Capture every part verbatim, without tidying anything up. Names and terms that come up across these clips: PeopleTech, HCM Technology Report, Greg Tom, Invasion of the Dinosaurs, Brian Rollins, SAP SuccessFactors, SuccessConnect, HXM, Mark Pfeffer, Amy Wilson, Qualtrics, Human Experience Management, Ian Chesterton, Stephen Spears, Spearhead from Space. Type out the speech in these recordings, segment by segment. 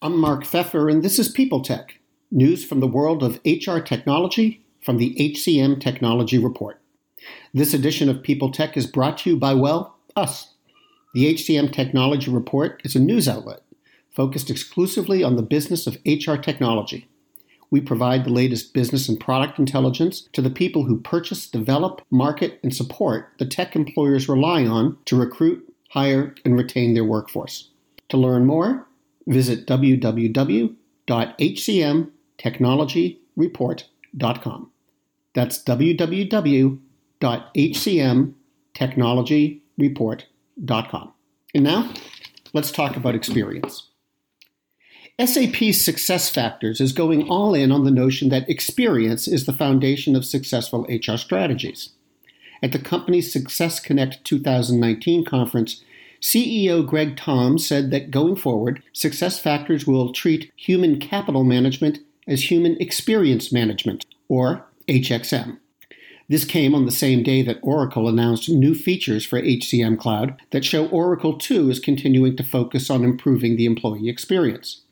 I'm Mark Pfeffer, and this is PeopleTech, news from the world of H R technology from the H C M Technology Report. This edition of PeopleTech is brought to you by, well, us. The H C M Technology Report is a news outlet focused exclusively on the business of H R technology. We provide the latest business and product intelligence to the people who purchase, develop, market, and support the tech employers rely on to recruit, hire, and retain their workforce. To learn more, visit w w w dot h c m technology report dot com. That's w w w dot h c m technology report dot com. And now, let's talk about experience. S A P SuccessFactors is going all in on the notion that experience is the foundation of successful H R strategies. At the company's SuccessConnect two thousand nineteen conference, C E O Greg Tom said that going forward, SuccessFactors will treat human capital management as human experience management, or H X M. This came on the same day that Oracle announced new features for H C M Cloud that show Oracle too is continuing to focus on improving the employee experience.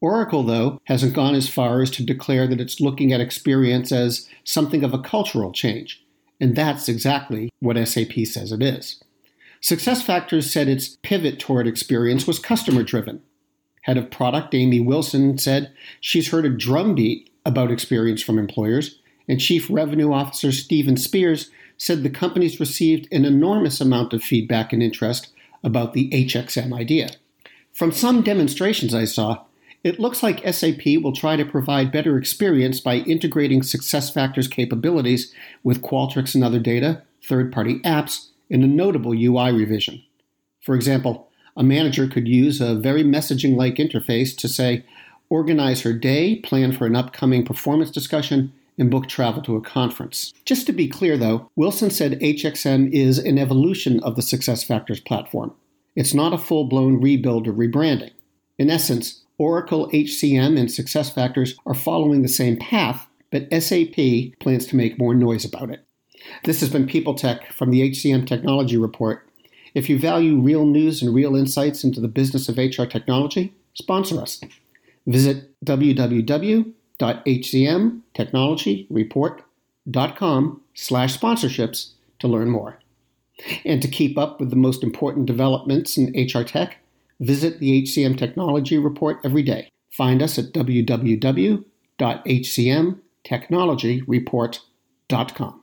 Oracle, though, hasn't gone as far as to declare that it's looking at experience as something of a cultural change, and that's exactly what S A P says it is. SuccessFactors said its pivot toward experience was customer-driven. Head of product Amy Wilson said she's heard a drumbeat about experience from employers, and Chief Revenue Officer Stephen Spears said the company's received an enormous amount of feedback and interest about the H X M idea. From some demonstrations I saw, it looks like S A P will try to provide better experience by integrating SuccessFactors capabilities with Qualtrics and other data, third-party apps, in a notable U I revision. For example, a manager could use a very messaging-like interface to, say, organize her day, plan for an upcoming performance discussion, and book travel to a conference. Just to be clear, though, Wilson said H X M is an evolution of the SuccessFactors platform. It's not a full-blown rebuild or rebranding. In essence, Oracle, H C M, and SuccessFactors are following the same path, but S A P plans to make more noise about it. This has been PeopleTech from the H C M Technology Report. If you value real news and real insights into the business of H R technology, sponsor us. Visit w w w dot h c m technology report dot com slash sponsorships to learn more. And to keep up with the most important developments in H R tech, visit the H C M Technology Report every day. Find us at w w w dot h c m technology report dot com.